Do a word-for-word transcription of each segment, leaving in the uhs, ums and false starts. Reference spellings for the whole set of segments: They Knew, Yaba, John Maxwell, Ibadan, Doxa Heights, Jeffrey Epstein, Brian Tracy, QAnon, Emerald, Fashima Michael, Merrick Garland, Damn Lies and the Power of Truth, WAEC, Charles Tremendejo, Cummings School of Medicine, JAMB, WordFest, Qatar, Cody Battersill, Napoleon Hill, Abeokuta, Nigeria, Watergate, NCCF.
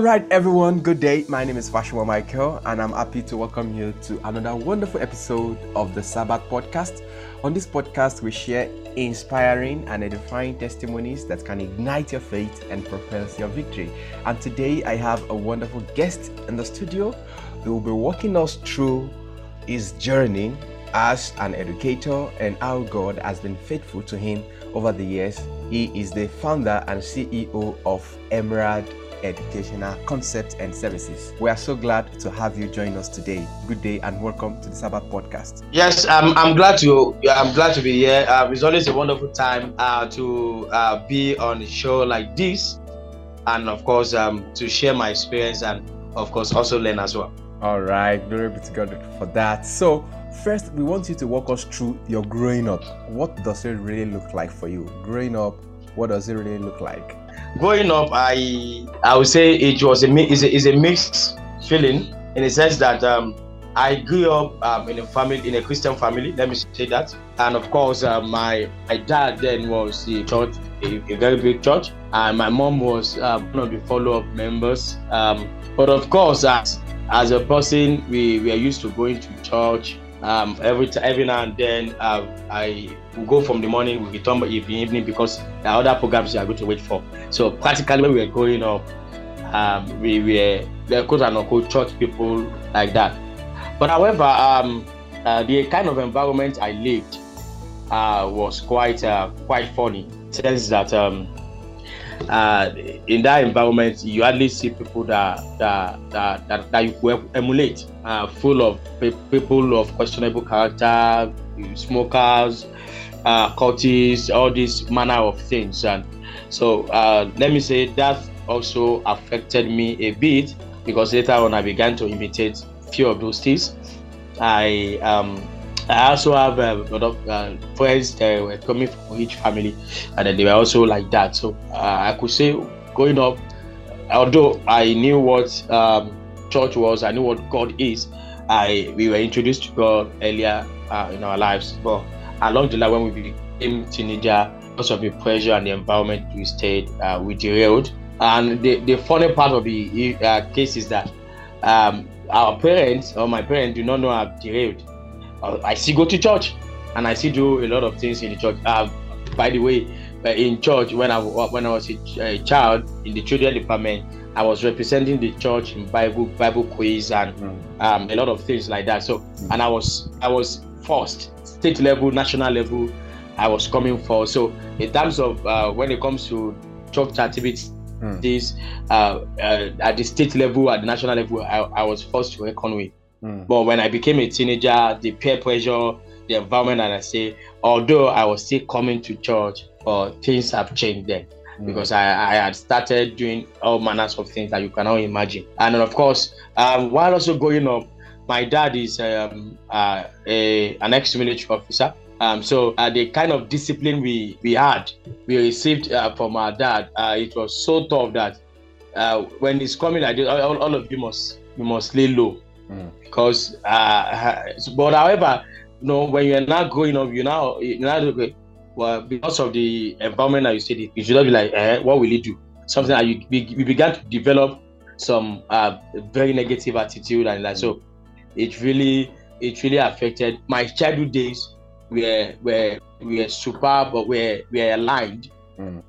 Alright everyone, good day. My name is Fashima Michael and I'm happy to welcome you to another wonderful episode of the Sabbath Podcast. On this podcast, we share inspiring and edifying testimonies that can ignite your faith and propel your victory. And today I have a wonderful guest in the studio who will be walking us through his journey as an educator and how God has been faithful to him over the years. He is the founder and C E O of Emerald Educational Concepts and Services. We are so glad to have you join us today. Good day and welcome to the Sabbath Podcast. Yes, I'm, I'm glad to I'm glad to be here. Uh, it's always a wonderful time uh, to uh, be on a show like this, and of course um, to share my experience and of course also learn as well. All right, glory be to God for that. So first, we want you to walk us through your growing up. What does it really look like for you? Growing up, what does it really look like? Growing up, I I would say it was a is a, is a mixed feeling, in the sense that um, I grew up um, in a family in a Christian family. Let me say that, and of course, uh, my my dad then was the church, a, a very big church, and my mom was uh, one of the follow-up members. Um, but of course, as as a person, we we are used to going to church. Um, every t- every now and then, uh, I will go from the morning, we return by the evening because there are other programs you are going to wait for. So practically, when we were growing up, um, we were the quote unquote church people like that. But however, um, uh, the kind of environment I lived uh, was quite uh, quite funny. In the sense that um, uh, in that environment, you hardly see people that that that that, that you could emulate. Uh, full of pe- people of questionable character, smokers, uh, cultists, all these manner of things. And so uh, let me say that also affected me a bit, because later on I began to imitate few of those things. I um, I also have a lot of uh, friends that were coming from each family, and then they were also like that. So uh, I could say growing up, although I knew what um, church was, I knew what God is. I we were introduced to God earlier uh, in our lives, but along the line, when we became teenager, because of the pressure and the environment we stayed, uh, we derailed. And the, the funny part of the uh, case is that um, our parents or my parents do not know I've derailed. Uh, I still go to church, and I still do a lot of things in the church. Uh, by the way, in church when I when I was a child in the children department, I was representing the church in Bible Bible quiz and mm. um, a lot of things like that. So, mm. and I was I was first state level, national level. I was coming for. So, in terms of uh, when it comes to church activities, mm. uh, uh, at the state level, at the national level, I, I was forced to reckon with. Mm. But when I became a teenager, the peer pressure, the environment, and I say, although I was still coming to church, uh, things have changed then. Because I, I had started doing all manners of things that you cannot imagine. And of course, um, while also growing up, my dad is um, uh, a, an ex-military officer. Um, so uh, the kind of discipline we, we had, we received uh, from our dad, uh, it was so tough that uh, when he's coming, like this, all, all of you must you must lay low. Mm. Because, uh, but however, you know, when you're not growing up, you're not, you're not okay. Well, because of the environment that you said, you should not be like, eh, what will he do? Something that you, you began to develop some uh, very negative attitude, and like so, it really, it really affected my childhood days. Were were were superb, but were were aligned mm.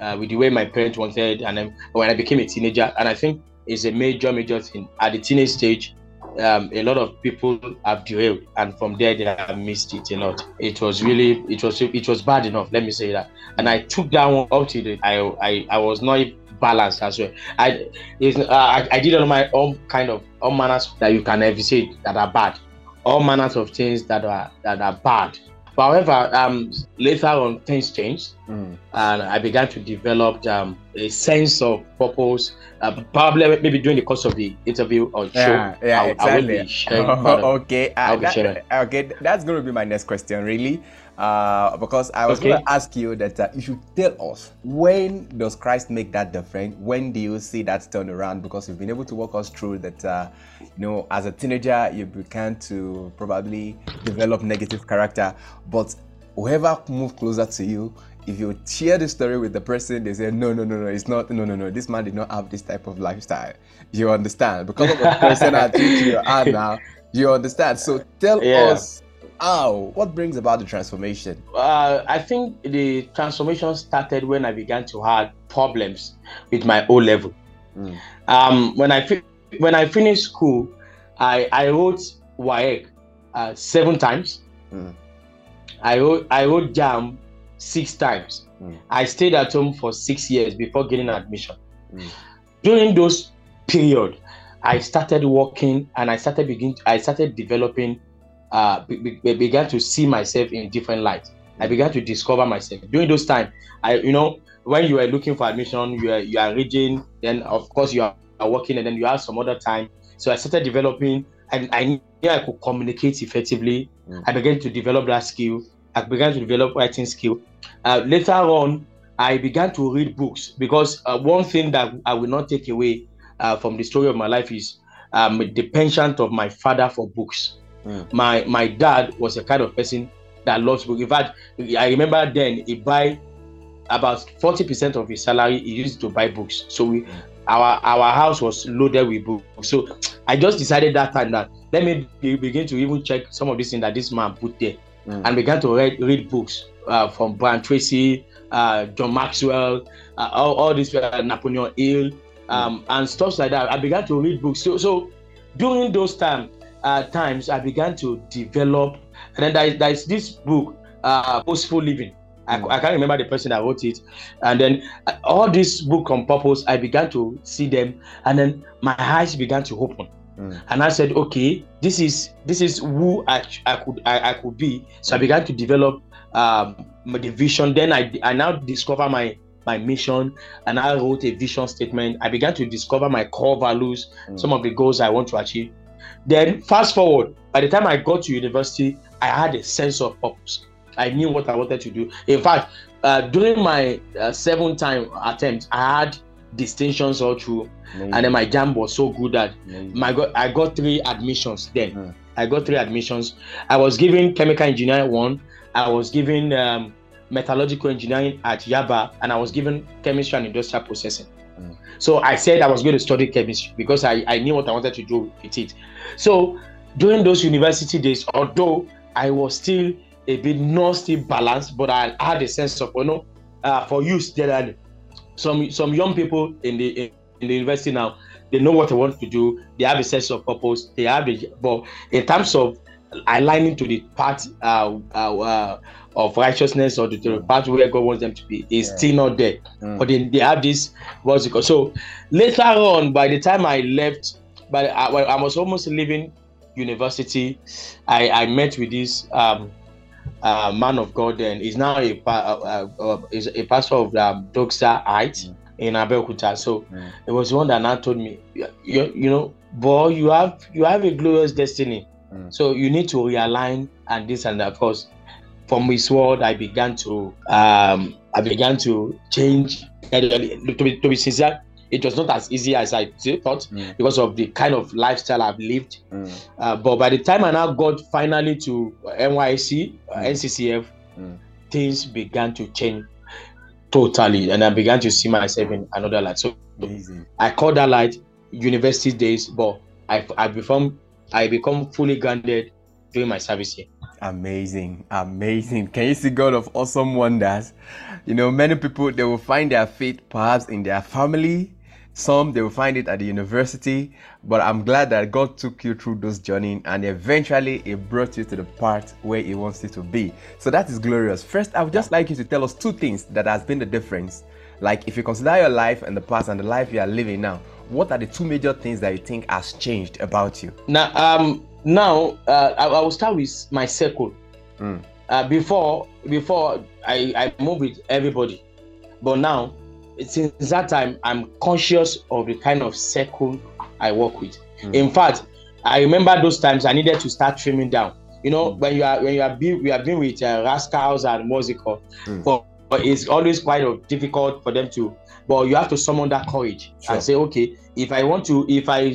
uh, with the way my parents wanted. And then when I became a teenager, and I think it's a major, major thing at the teenage stage. Um, a lot of people have derailed, and from there they have missed it a lot. It was really, it was, it was bad enough. Let me say that. And I took that one up to the. I, I, I was not balanced as well. I, it's, uh, I, I did all my own kind of all manners that you can ever see that are bad, all manners of things that are that are bad. However, um, later on things changed, mm. and I began to develop um, a sense of purpose. Uh, probably maybe during the course of the interview or show, yeah, yeah, I, exactly. I will be sharing. Oh, okay, uh, that, sharing. okay, that's going to be my next question, really, uh, because I was okay. going to ask you that uh, you should tell us, when does Christ make that difference? When do you see that turn around? Because you've been able to walk us through that. Uh, you know, as a teenager, you began to probably develop negative character, but whoever moved closer to you, if you share the story with the person, they say, no, no, no, no, it's not, no, no, no, this man did not have this type of lifestyle. You understand? Because of the person I think you are now, you understand. So tell yeah. us how, what brings about the transformation? Uh, I think the transformation started when I began to have problems with my O level. Mm. Um, when I when I finished school, I, I wrote WAEC uh, seven times. Mm. I wrote, I wrote JAMB six times. Mm. I stayed at home for six years before getting admission. Mm. During those period, I started working and I started begin. I started developing. Uh, be, be, began to see myself in different light. I began to discover myself during those time. I, you know, when you are looking for admission, you are you are reading. Then of course you are working, and then you have some other time. So I started developing, and I knew I could communicate effectively. Mm. I began to develop that skill. I began to develop writing skill. Uh, later on, I began to read books because uh, one thing that I will not take away uh, from the story of my life is um, the penchant of my father for books. Mm. My my dad was a kind of person that loves books. In fact, I remember then he buy about forty percent of his salary he used to buy books. So we, mm. our our house was loaded with books. So I just decided that time that let me begin to even check some of these things that this man put there. Mm. And began to read, read books uh, from Brian Tracy, uh, John Maxwell, uh, all, all these uh, Napoleon Hill, um, mm. and stuff like that. I began to read books. So, so during those time, uh, times, I began to develop. And then there is, there is this book, uh, Purposeful Living. I, mm. I can't remember the person that wrote it. And then uh, all this book on purpose, I began to see them. And then my eyes began to open. Mm. And I said, okay, this is this is who I I could I, I could be. So I began to develop um, my vision. Then I I now discover my my mission, and I wrote a vision statement. I began to discover my core values, mm. some of the goals I want to achieve. Then fast forward, by the time I got to university, I had a sense of purpose. I knew what I wanted to do. In fact, uh, during my uh, seventh time attempt, I had distinctions all through. Amazing. And then my JAMB was so good that Amazing. my God, I got three admissions then. Mm. I got three admissions. I was given chemical engineering one, I was given um, metallurgical engineering at Yaba, and I was given chemistry and industrial processing. Mm. So I said I was going to study chemistry because I, I knew what I wanted to do with it. So during those university days, although I was still a bit not still balanced, but I had a sense of, you know, uh, for youth generally. Some some young people in the in, in the university now, they know what they want to do. They have a sense of purpose. They have a, but in terms of aligning to the path uh, uh, uh, of righteousness or the, the path where God wants them to be, is yeah. still not there. Mm. But then they have this what's it called? So later on, by the time I left, but I, I was almost leaving university, I, I met with this um, Uh, man of God, and is now a uh, uh, is a pastor of um, Doxa Heights mm. in Abeokuta. So mm. it was one that now told me, you, you know, boy, you have you have a glorious destiny. Mm. So you need to realign and this and that. Of course, from his word, I began to um, I began to change. And to be to be sincere, it was not as easy as I thought mm. because of the kind of lifestyle I've lived. Mm. Uh, but by the time I now got finally to N Y C, uh, N C C F, mm. things began to change totally. And I began to see myself in another light. So amazing. I call that light university days, but I, I, become, I become fully grounded during my service here. Amazing, amazing. Can you see God of awesome wonders? You know, many people, they will find their faith perhaps in their family. Some, they will find it at the university. But I'm glad that God took you through those journey, and eventually He brought you to the part where He wants you to be. So that is glorious. First, I would just like you to tell us two things that has been the difference. Like if you consider your life and the past and the life you are living now, what are the two major things that you think has changed about you? Now, um, now uh, I, I will start with my circle. Mm. Uh, before, before I, I moved with everybody, but now, since that time, I'm conscious of the kind of circle I work with. Mm. In fact, I remember those times I needed to start trimming down. You know, mm. when you are when you are being, we have been with uh, rascals and musicals, mm. but, but it's always quite difficult for them to. But you have to summon that courage sure. and say, okay, if I want to, if I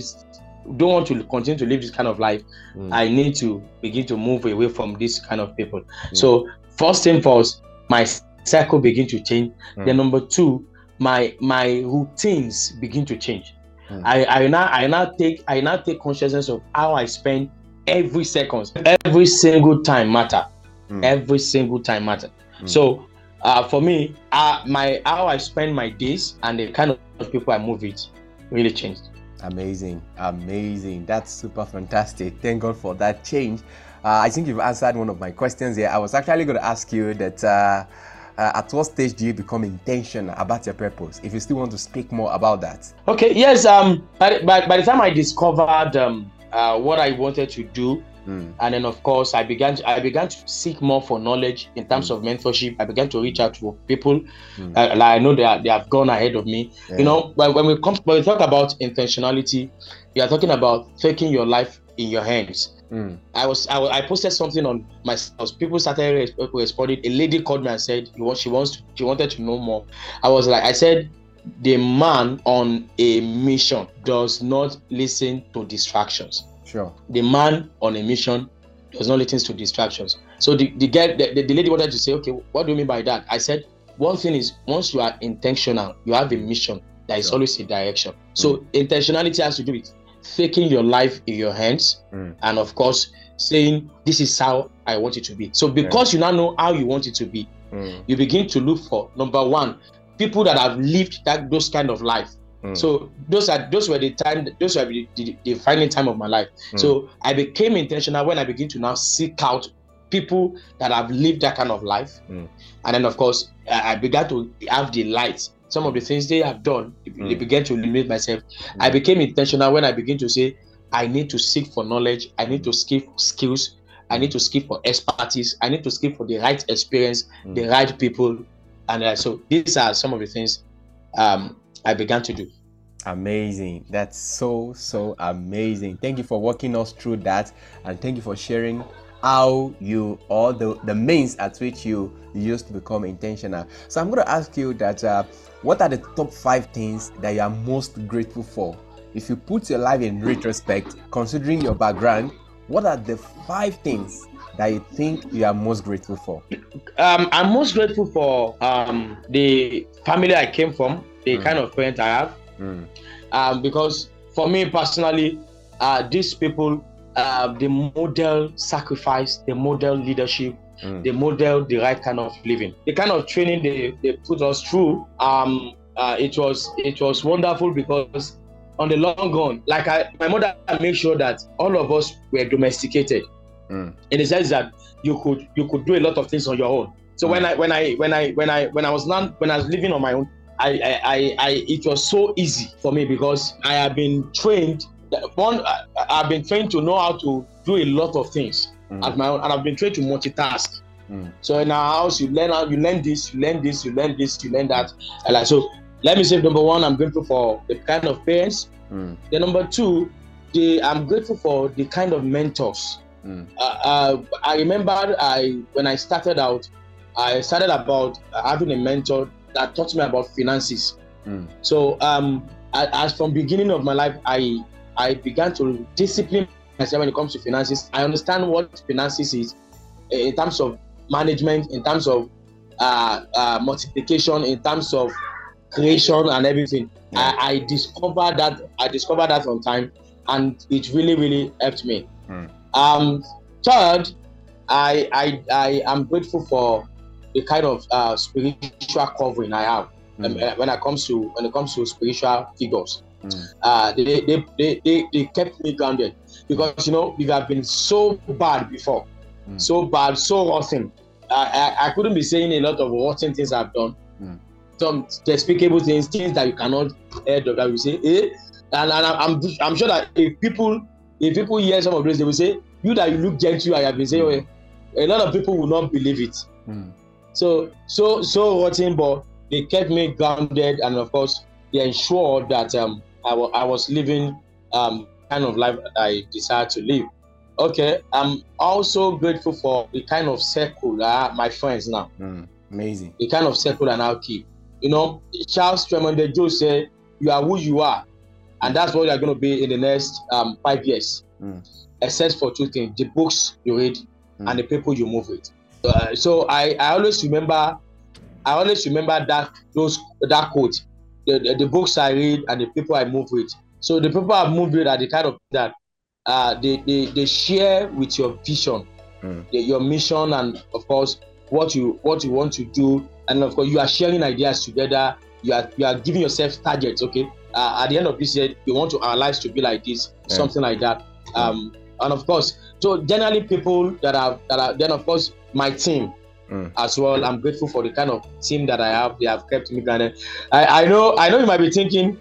don't want to continue to live this kind of life, mm. I need to begin to move away from this kind of people. Mm. So first thing first, my cycle begin to change. Mm. Then number two, my my routines begin to change. Mm. I, I now I now take I now take consciousness of how I spend every second. Every single time matter. Mm. Every single time matter. Mm. So uh, for me, uh, my how I spend my days and the kind of people I move with really changed. Amazing, amazing. That's super fantastic. Thank God for that change. Uh, I think you've answered one of my questions here. I was actually going to ask you that uh, uh, at what stage do you become intentional about your purpose? If you still want to speak more about that. Okay, yes. Um, by, by, by the time I discovered um, uh, what I wanted to do, mm. and then of course I began to, I began to seek more for knowledge in terms mm. of mentorship. I began to reach out to people. Mm. Uh, like I know they, are, they have gone ahead of me. Yeah. You know, when, when, we come, when we talk about intentionality, you are talking about taking your life in your hands. Mm. I was I, I posted something on myself. People started responding. A lady called me and said she wants to, she wanted to know more. I was like I said, the man on a mission does not listen to distractions. Sure. The man on a mission does not listen to distractions. So the the girl the, the, the lady wanted to say, okay, what do you mean by that? I said one thing is once you are intentional, you have a mission. There is sure. always a direction. So mm. intentionality has to do with taking your life in your hands mm. and of course saying this is how I want it to be. So because yeah. you now know how you want it to be, mm. you begin to look for number one people that have lived that those kind of life. Mm. So those are those were the time those were the, the, the defining time of my life. Mm. So I became intentional when I begin to now seek out people that have lived that kind of life, mm. and then of course I began to have the light. Some of the things they have done, mm. they began to limit myself. Mm. I became intentional when I began to say, I need to seek for knowledge. I need to seek for skills. I need to seek for expertise. I need to seek for the right experience, mm. the right people. And uh, so these are some of the things um, I began to do. Amazing. That's so, so amazing. Thank you for walking us through that. And thank you for sharing how you or the, the means at which you used to become intentional. So I'm going to ask you that uh, what are the top five things that you are most grateful for? If you put your life in retrospect, considering your background, what are the five things that you think you are most grateful for? Um, I'm most grateful for um, the family I came from, the mm. kind of parents I have. Mm. Um, because for me personally, uh, these people, Uh, the model sacrifice, the model leadership, mm. the model, the right kind of living, the kind of training they, they put us through. Um, uh, it was it was wonderful because on the long run, like I, my mother made sure that all of us were domesticated, mm. in the sense that you could you could do a lot of things on your own. So mm. when I when I when I when I when I was not, when I was living on my own, I I, I I it was so easy for me because I have been trained. One, I've been trained to know how to do a lot of things mm. at my own, and I've been trained to multitask. Mm. So in our house, you learn how you learn this, you learn this, you learn this, you learn that. And like, so let me say, number one, I'm grateful for the kind of parents. Mm. Then number two, the, I'm grateful for the kind of mentors. Mm. Uh, uh, I remember I when I started out, I started about having a mentor that taught me about finances. Mm. So um, as from beginning of my life, I. I began to discipline myself when it comes to finances. I understand what finances is in terms of management, in terms of uh, uh, multiplication, in terms of creation and everything. Yeah. I, I discovered that I discovered that on time, and it really, really helped me. Mm. Um, third, I, I I am grateful for the kind of uh, spiritual covering I have mm. when it comes to when it comes to spiritual figures. Mm. Uh, they, they, they, they, they kept me grounded because you know we have been so bad before, mm. so bad, so rotten. I, I, I couldn't be saying a lot of rotten things I've done. Mm. Some despicable things, things that you cannot heard of. That we say, eh? And, and I'm, I'm sure that if people, if people hear some of those, they will say, you that you look gentle, I have been saying, mm. well, a lot of people will not believe it. Mm. So, so, so rotten, but they kept me grounded, and of course, they ensured that um. I, I was living um, kind of life that I decided to live. Okay, I'm also grateful for the kind of circle that my friends now. Mm, amazing. The kind of circle I now keep. You know, Charles Tremendejo said, you are who you are. And that's what you are going to be in the next um, five years. Mm. Except for two things, the books you read mm. and the people you move with. Uh, so I, I always remember I always remember that those that quote, the, the, the books I read and the people I move with. So the people I move with are the kind of that uh, they, they, they share with your vision, mm. the, your mission, and of course what you what you want to do, and of course you are sharing ideas together. You are you are giving yourself targets. Okay, uh, at the end of this year, you want to our lives to be like this, yeah. something like that. Um, mm. And of course, so generally people that are that are then of course my team. Mm. As well, I'm grateful for the kind of team that I have. They have kept me grounded. I, I know, I know you might be thinking,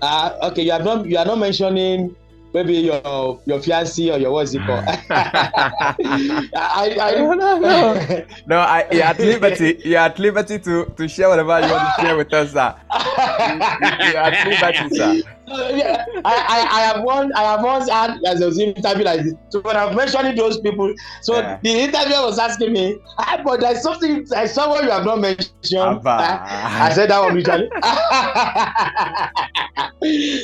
uh, okay, you are not, you are not mentioning maybe your your fiancé or your what's it called. I, I don't know. No, I, you're at liberty. You're at liberty to to share whatever you want to share with us, sir. You're at liberty, sir. Yeah, I, I, I have one I have once had as I was interviewed like this, so when I'm mentioning those people, so yeah. the interviewer was asking me, ah, but there's something I saw what you have not mentioned. I, I said that one literally.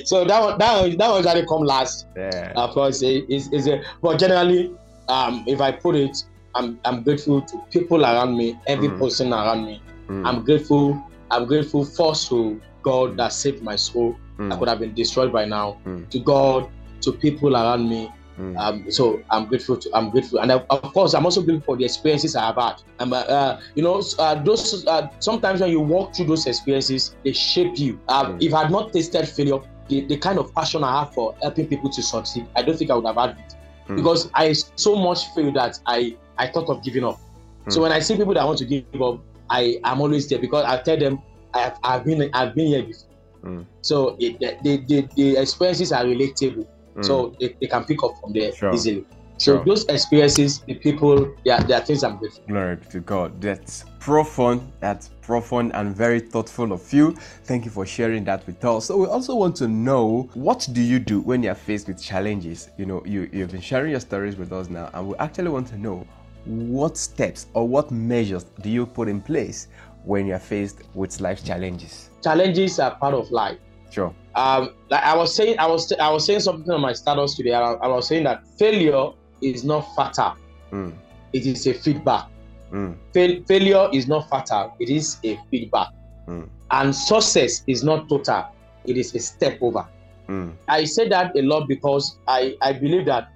So that one that one that one usually come last. Yeah. Of course, it is is a but generally, um if I put it, I'm I'm grateful to people around me, every mm. person around me. Mm. I'm grateful, I'm grateful for so God that saved my soul. Mm. I could have been destroyed by now. Mm. To God, to people around me. Mm. Um, so I'm grateful. To, I'm grateful, and I, of course, I'm also grateful for the experiences I have had. And uh, uh, you know, uh, those uh, sometimes when you walk through those experiences, they shape you. Uh, mm. If I had not tasted failure, the, the kind of passion I have for helping people to succeed, I don't think I would have had it, mm. because I so much failed that I I thought of giving up. Mm. So when I see people that want to give up, I am always there because I tell them I have, I've been I've been here before. Mm. So it, the, the, the experiences are relatable, mm. so they, they can pick up from there sure. easily. So sure. those experiences, the people, they are, they are things I'm grateful for. Glory to God. That's profound. That's profound and very thoughtful of you. Thank you for sharing that with us. So we also want to know, what do you do when you are faced with challenges? You know, you, you've been sharing your stories with us now, and we actually want to know what steps or what measures do you put in place when you're faced with life challenges? Challenges are part of life. Sure. Um, like I was saying, I was I was saying something on my status today. I, I was saying that failure is not fatal. Mm. It is a feedback. Mm. Fail, failure is not fatal. It is a feedback. Mm. And success is not total. It is a step over. Mm. I say that a lot because I, I believe that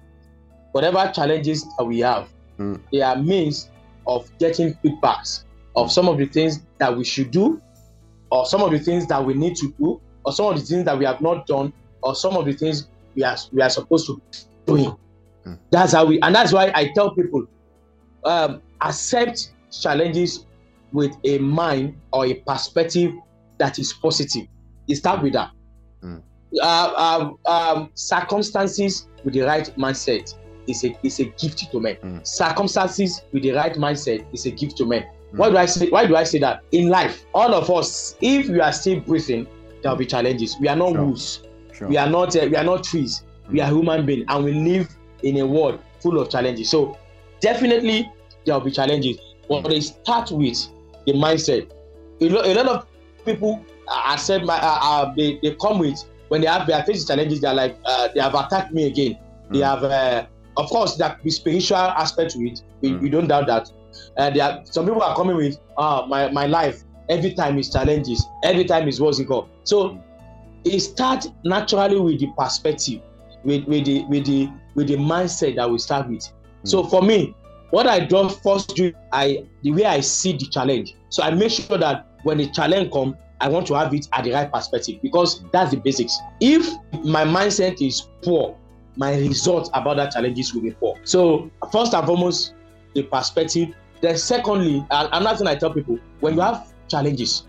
whatever challenges that we have, mm. they are means of getting feedbacks of some of the things that we should do, or some of the things that we need to do, or some of the things that we have not done, or some of the things we are we are supposed to be doing. Mm. That's how we, and that's why I tell people, um, accept challenges with a mind or a perspective that is positive. You start with that. Mm. Uh, uh, um, circumstances with the right mindset is a is a gift to men. Mm. Circumstances with the right mindset is a gift to men. Why do I say? Why do I say that? In life, all of us, if we are still breathing, there will be challenges. We are not sure. wolves. Sure. We are not. Uh, we are not trees. Mm. We are human beings, and we live in a world full of challenges. So, definitely, there will be challenges. But mm. they start with the mindset. A lot of people, I said, my, uh, uh, they they come with when they have they are facing challenges. They are like uh, they have attacked me again. Mm. They have, uh, of course, that the spiritual aspect to it. We, mm. we don't doubt that. Uh, there are, some people are coming with ah, my, my life every time is challenges, every time is what's it called. So it starts naturally with the perspective, with, with the with the with the mindset that we start with. Mm. So for me, what I do first do I the way I see the challenge. So I make sure that when the challenge comes, I want to have it at the right perspective because that's the basics. If my mindset is poor, my results about that challenges will be poor. So first and foremost, the perspective. Then secondly, another thing I tell people, when you have challenges,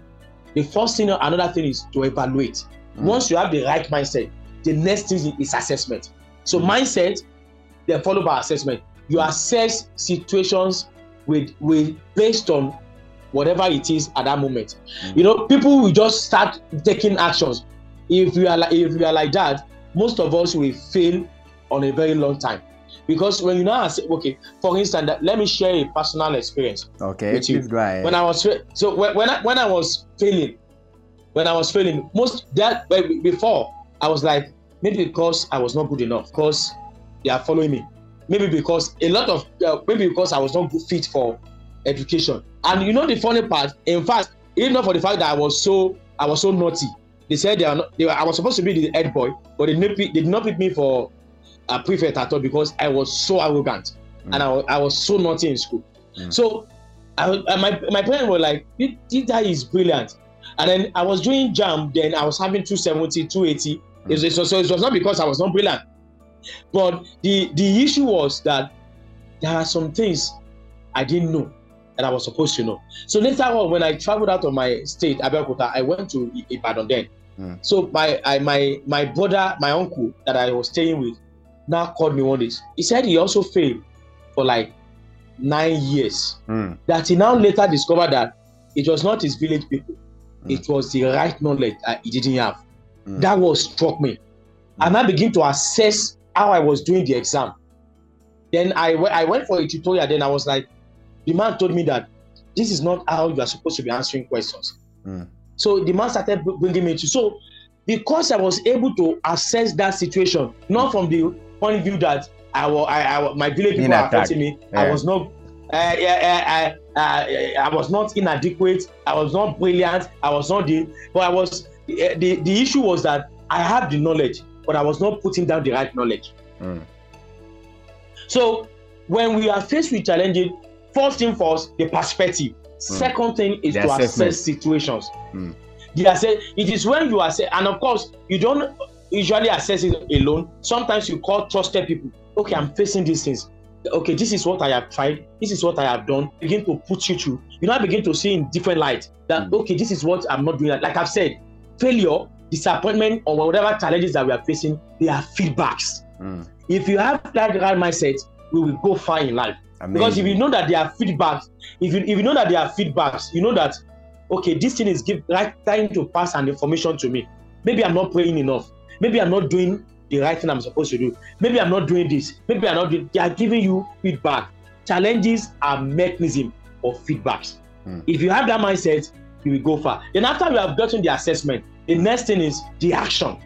the first thing, another thing is to evaluate. Mm. Once you have the right mindset, the next thing is assessment. So mm. mindset, then followed by assessment. You assess situations with, with based on whatever it is at that moment. Mm. You know, people will just start taking actions. If you are like, if you are like that, most of us will fail on a very long time. Because when you now say, okay, for instance, let me share a personal experience. Okay, with you. Right. When I was so when I, when I was failing, when I was failing, most that before I was like maybe because I was not good enough, because they are following me, maybe because a lot of uh, maybe because I was not good fit for education. And you know the funny part, in fact, even not for the fact that I was so I was so naughty, they said they are not, they were, I was supposed to be the head boy, but they, they did not pick me for a prefect at all because I was so arrogant mm. and I, I was so naughty in school. Mm. So I, I, my my parents were like, this guy is brilliant. And then I was doing jam, then I was having two seventy, two eighty. Mm. It was, so it was not because I was not brilliant. But the, the issue was that there are some things I didn't know that I was supposed to know. So later on, when I traveled out of my state, Abeokuta, I went to Ibadan then. Mm. So my, I, my, my brother, my uncle that I was staying with, now called me one day. He said he also failed for like nine years. Mm. That he now later discovered that it was not his village people. Mm. It was the right knowledge that he didn't have. Mm. That was struck me. Mm. And I began to assess how I was doing the exam. Then I, I went for a tutorial, then I was like, the man told me that this is not how you are supposed to be answering questions. Mm. So the man started bringing me to, so because I was able to assess that situation, not from the point of view that I, I, I my village people are affecting me, yeah. I was not, uh, I, I, I, I was not inadequate, I was not brilliant, I was not the, but I was, the, the issue was that I have the knowledge, but I was not putting down the right knowledge. Mm. So when we are faced with challenges, first thing first, the perspective. Mm. Second thing is the to assessment. Assess situations. Mm. The assess, it is when you assess, and of course, you don't usually assess it alone. Sometimes you call trusted people. Okay, I'm facing these things. Okay, this is what I have tried. This is what I have done. Begin to put you through. You now begin to see in different light that, mm. okay, this is what I'm not doing. Like I've said, failure, disappointment, or whatever challenges that we are facing, they are feedbacks. Mm. If you have that right mindset, we will go far in life. Amazing. Because if you know that there are feedbacks, if you, if you know that there are feedbacks, you know that, okay, this thing is give right time to pass an information to me. Maybe I'm not praying enough. Maybe I'm not doing the right thing I'm supposed to do. Maybe I'm not doing this. Maybe I'm not doing, they are giving you feedback. Challenges are mechanism of feedbacks. Mm. If you have that mindset, you will go far. Then after you have gotten the assessment, the next thing is the action.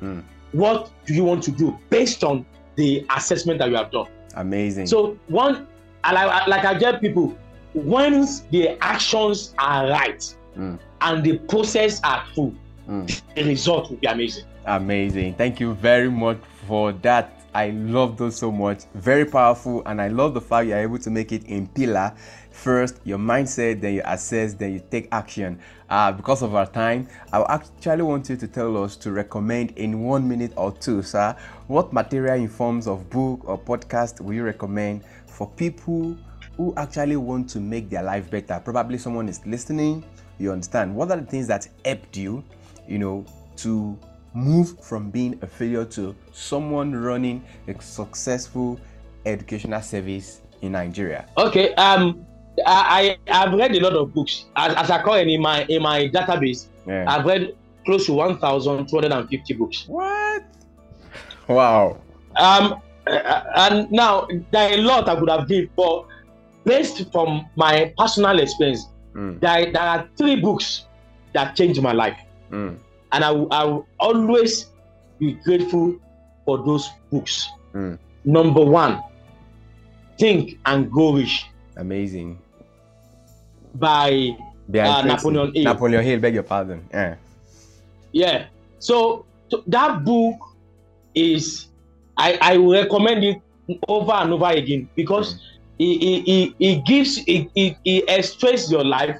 Mm. What do you want to do based on the assessment that you have done? Amazing. So one, like I tell people, once the actions are right mm. and the process are true, mm. the result will be amazing. Amazing. Thank you very much for that. I love those so much. Very powerful, and I love the fact you're able to make it in pillar. First, your mindset, then you assess, then you take action. Uh, because of our time, I actually want you to tell us to recommend in one minute or two, sir, what material in forms of book or podcast will you recommend for people who actually want to make their life better? Probably someone is listening, you understand. What are the things that helped you, you know, to move from being a failure to someone running a successful educational service in Nigeria? Okay, um, I, I I've read a lot of books. As, as I call it in my in my database, yeah. I've read close to one thousand two hundred and fifty books. What? Wow. Um, and now there are a lot I could have given, but based from my personal experience, mm. there there are three books that changed my life. Mm. And I, I will always be grateful for those books. Mm. Number one, Think and Grow Rich. Amazing. By uh, Napoleon Hill. Napoleon Hill, beg your pardon. Yeah. Yeah. So, so that book is, I, I will recommend it over and over again because mm. it, it, it gives, it, it, it expresses your life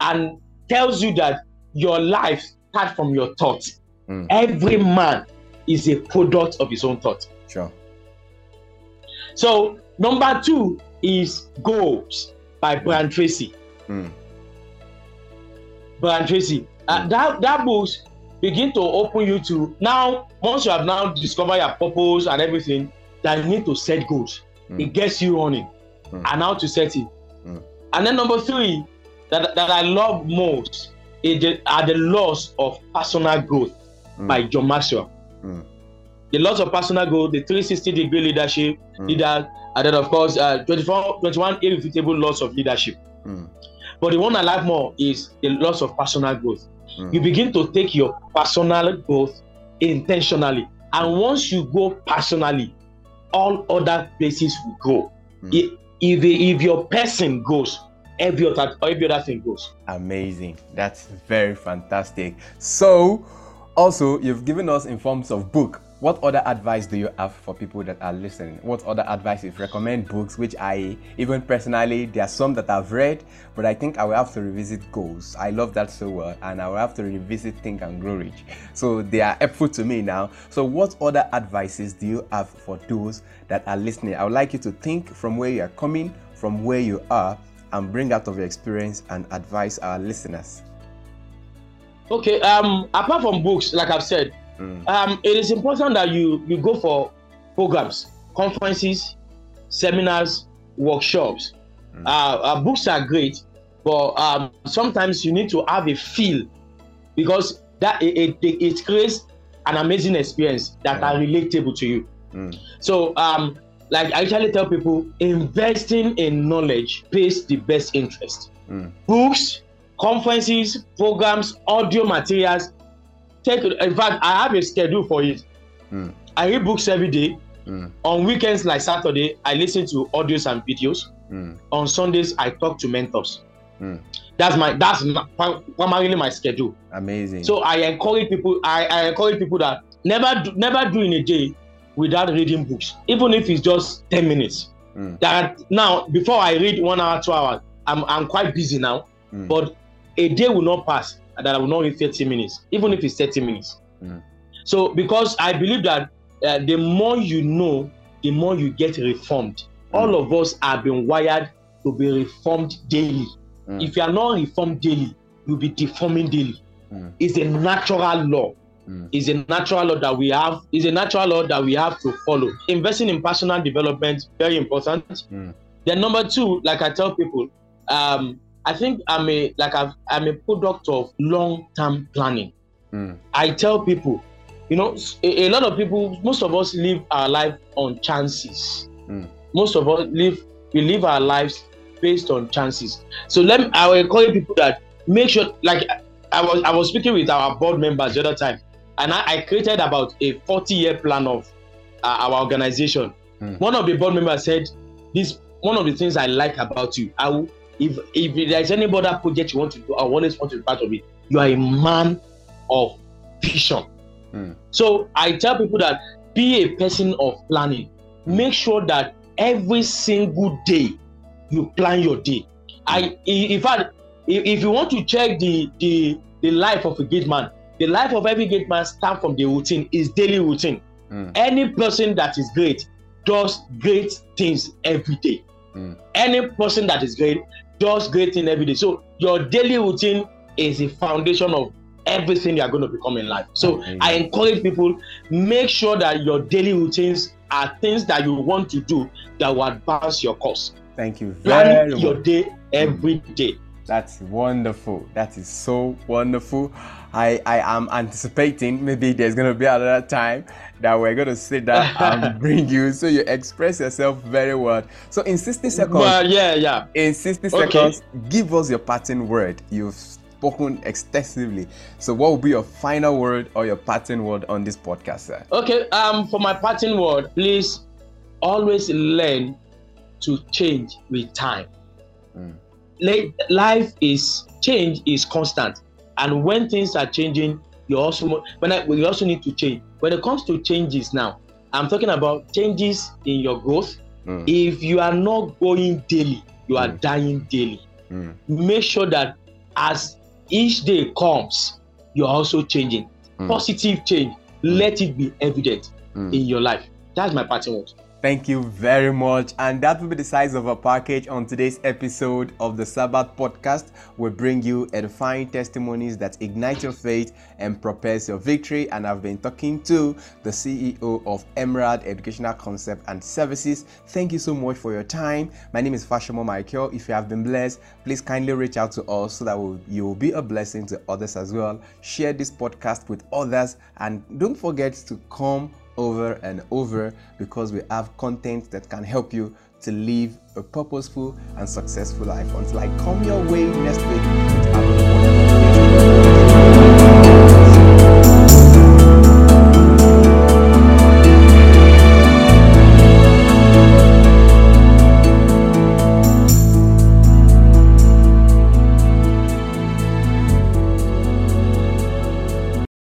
and tells you that your life start from your thoughts. Mm. Every man is a product of his own thoughts. Sure. So number two is Goals by mm. Brian Tracy. Mm. Brian Tracy. Mm. Uh, that that book begin to open you to now. Once you have now discovered your purpose and everything, then you need to set goals. Mm. It gets you running mm. and how to set it. Mm. And then number three that that I love most. It are the laws of personal growth mm. by John Maxwell. Mm. The laws of personal growth, the three sixty degree leadership, mm. leader, and then of course uh, twenty-four, twenty-one irrefutable laws of leadership. Mm. But the one I like more is the laws of personal growth. Mm. You begin to take your personal growth intentionally, and once you go personally, all other places will grow. Mm. If, if, if your person goes, every other every other thing goes. Amazing. That's very fantastic. So also, you've given us in forms of book. What other advice do you have for people that are listening? What other advice if you recommend books, which I, even personally, there are some that I've read, but I think I will have to revisit Goals. I love that so well, and I will have to revisit Think and Grow Rich. So they are helpful to me now. So what other advices do you have for those that are listening? I would like you to think from where you are coming, from where you are, and bring out of your experience and advise our listeners. Okay, um, apart from books, like I've said, mm. um, it is important that you, you go for programs, conferences, seminars, workshops. Mm. Uh, uh, books are great, but um, sometimes you need to have a feel, because that it, it, it creates an amazing experience that mm. are relatable to you. Mm. So, um, like I usually tell people, investing in knowledge pays the best interest. Mm. Books, conferences, programs, audio materials. Take, in fact, I have a schedule for it. Mm. I read books every day. Mm. On weekends, like Saturday, I listen to audios and videos. Mm. On Sundays, I talk to mentors. Mm. That's my that's my, primarily my schedule. Amazing. So I encourage people. I, I encourage people that never do, never do in a day without reading books, even if it's just ten minutes. Mm. That now before I read one hour, two hours, I'm I'm quite busy now, mm. but a day will not pass that I will not read thirty minutes, even if it's thirty minutes. Mm. So, because I believe that uh, the more you know, the more you get reformed. Mm. All of us have been wired to be reformed daily. Mm. If you are not reformed daily, you'll be deforming daily. Mm. It's a natural law. Mm. It's a natural law that we have. It's a natural law that we have to follow. Investing in personal development, very important. Mm. Then number two, like I tell people, um, I think I'm a like I've, I'm a product of long-term planning. Mm. I tell people, you know, a, a lot of people, most of us live our life on chances. Mm. Most of us live we live our lives based on chances. So let me, I will encourage people that make sure. Like I was I was speaking with our board members the other time, and I, I created about a forty-year plan of uh, our organization. Mm. One of the board members said, "This one of the things I like about you. I will." If, if there's any other project you want to do, I always want to be part of it. You are a man of vision. Mm. So I tell people that be a person of planning. Make sure that every single day you plan your day. I, in fact, if you want to check the, the, the life of a great man, the life of every great man starts from the routine, his daily routine. Mm. Any person that is great does great things every day. Mm. Any person that is great does great things every day. So your daily routine is the foundation of everything you are going to become in life. So mm-hmm. I encourage people, make sure that your daily routines are things that you want to do that will advance your cause. Thank you very much. Plan your day every mm. day. That's wonderful. That is so wonderful. I, I am anticipating maybe there's going to be another time that we're going to sit down and bring you. So you express yourself very well. So in sixty seconds, well, yeah, yeah. in sixty seconds, give us your parting word. You've spoken extensively. So what will be your final word or your parting word on this podcast, sir? Okay, um, for my parting word, please always learn to change with time. Mm. Life is change is constant, and when things are changing, you also when I, we also need to change. When it comes to changes now, I'm talking about changes in your growth. Mm. If you are not going daily, you are mm. dying daily. Mm. Make sure that as each day comes, you are also changing. Mm. Positive change. Mm. Let it be evident mm. in your life. That's my parting word. Thank you very much. And that will be the size of our package on today's episode of the Sabbath Podcast. We bring you edifying testimonies that ignite your faith and propels your victory. And I've been talking to the C E O of Emerald Educational Concept and Services. Thank you so much for your time. My name is Fashima Michael. If you have been blessed, please kindly reach out to us so that we'll, you will be a blessing to others as well. Share this podcast with others, and don't forget to come over and over, because we have content that can help you to live a purposeful and successful life. Until I come your way next week, have a wonderful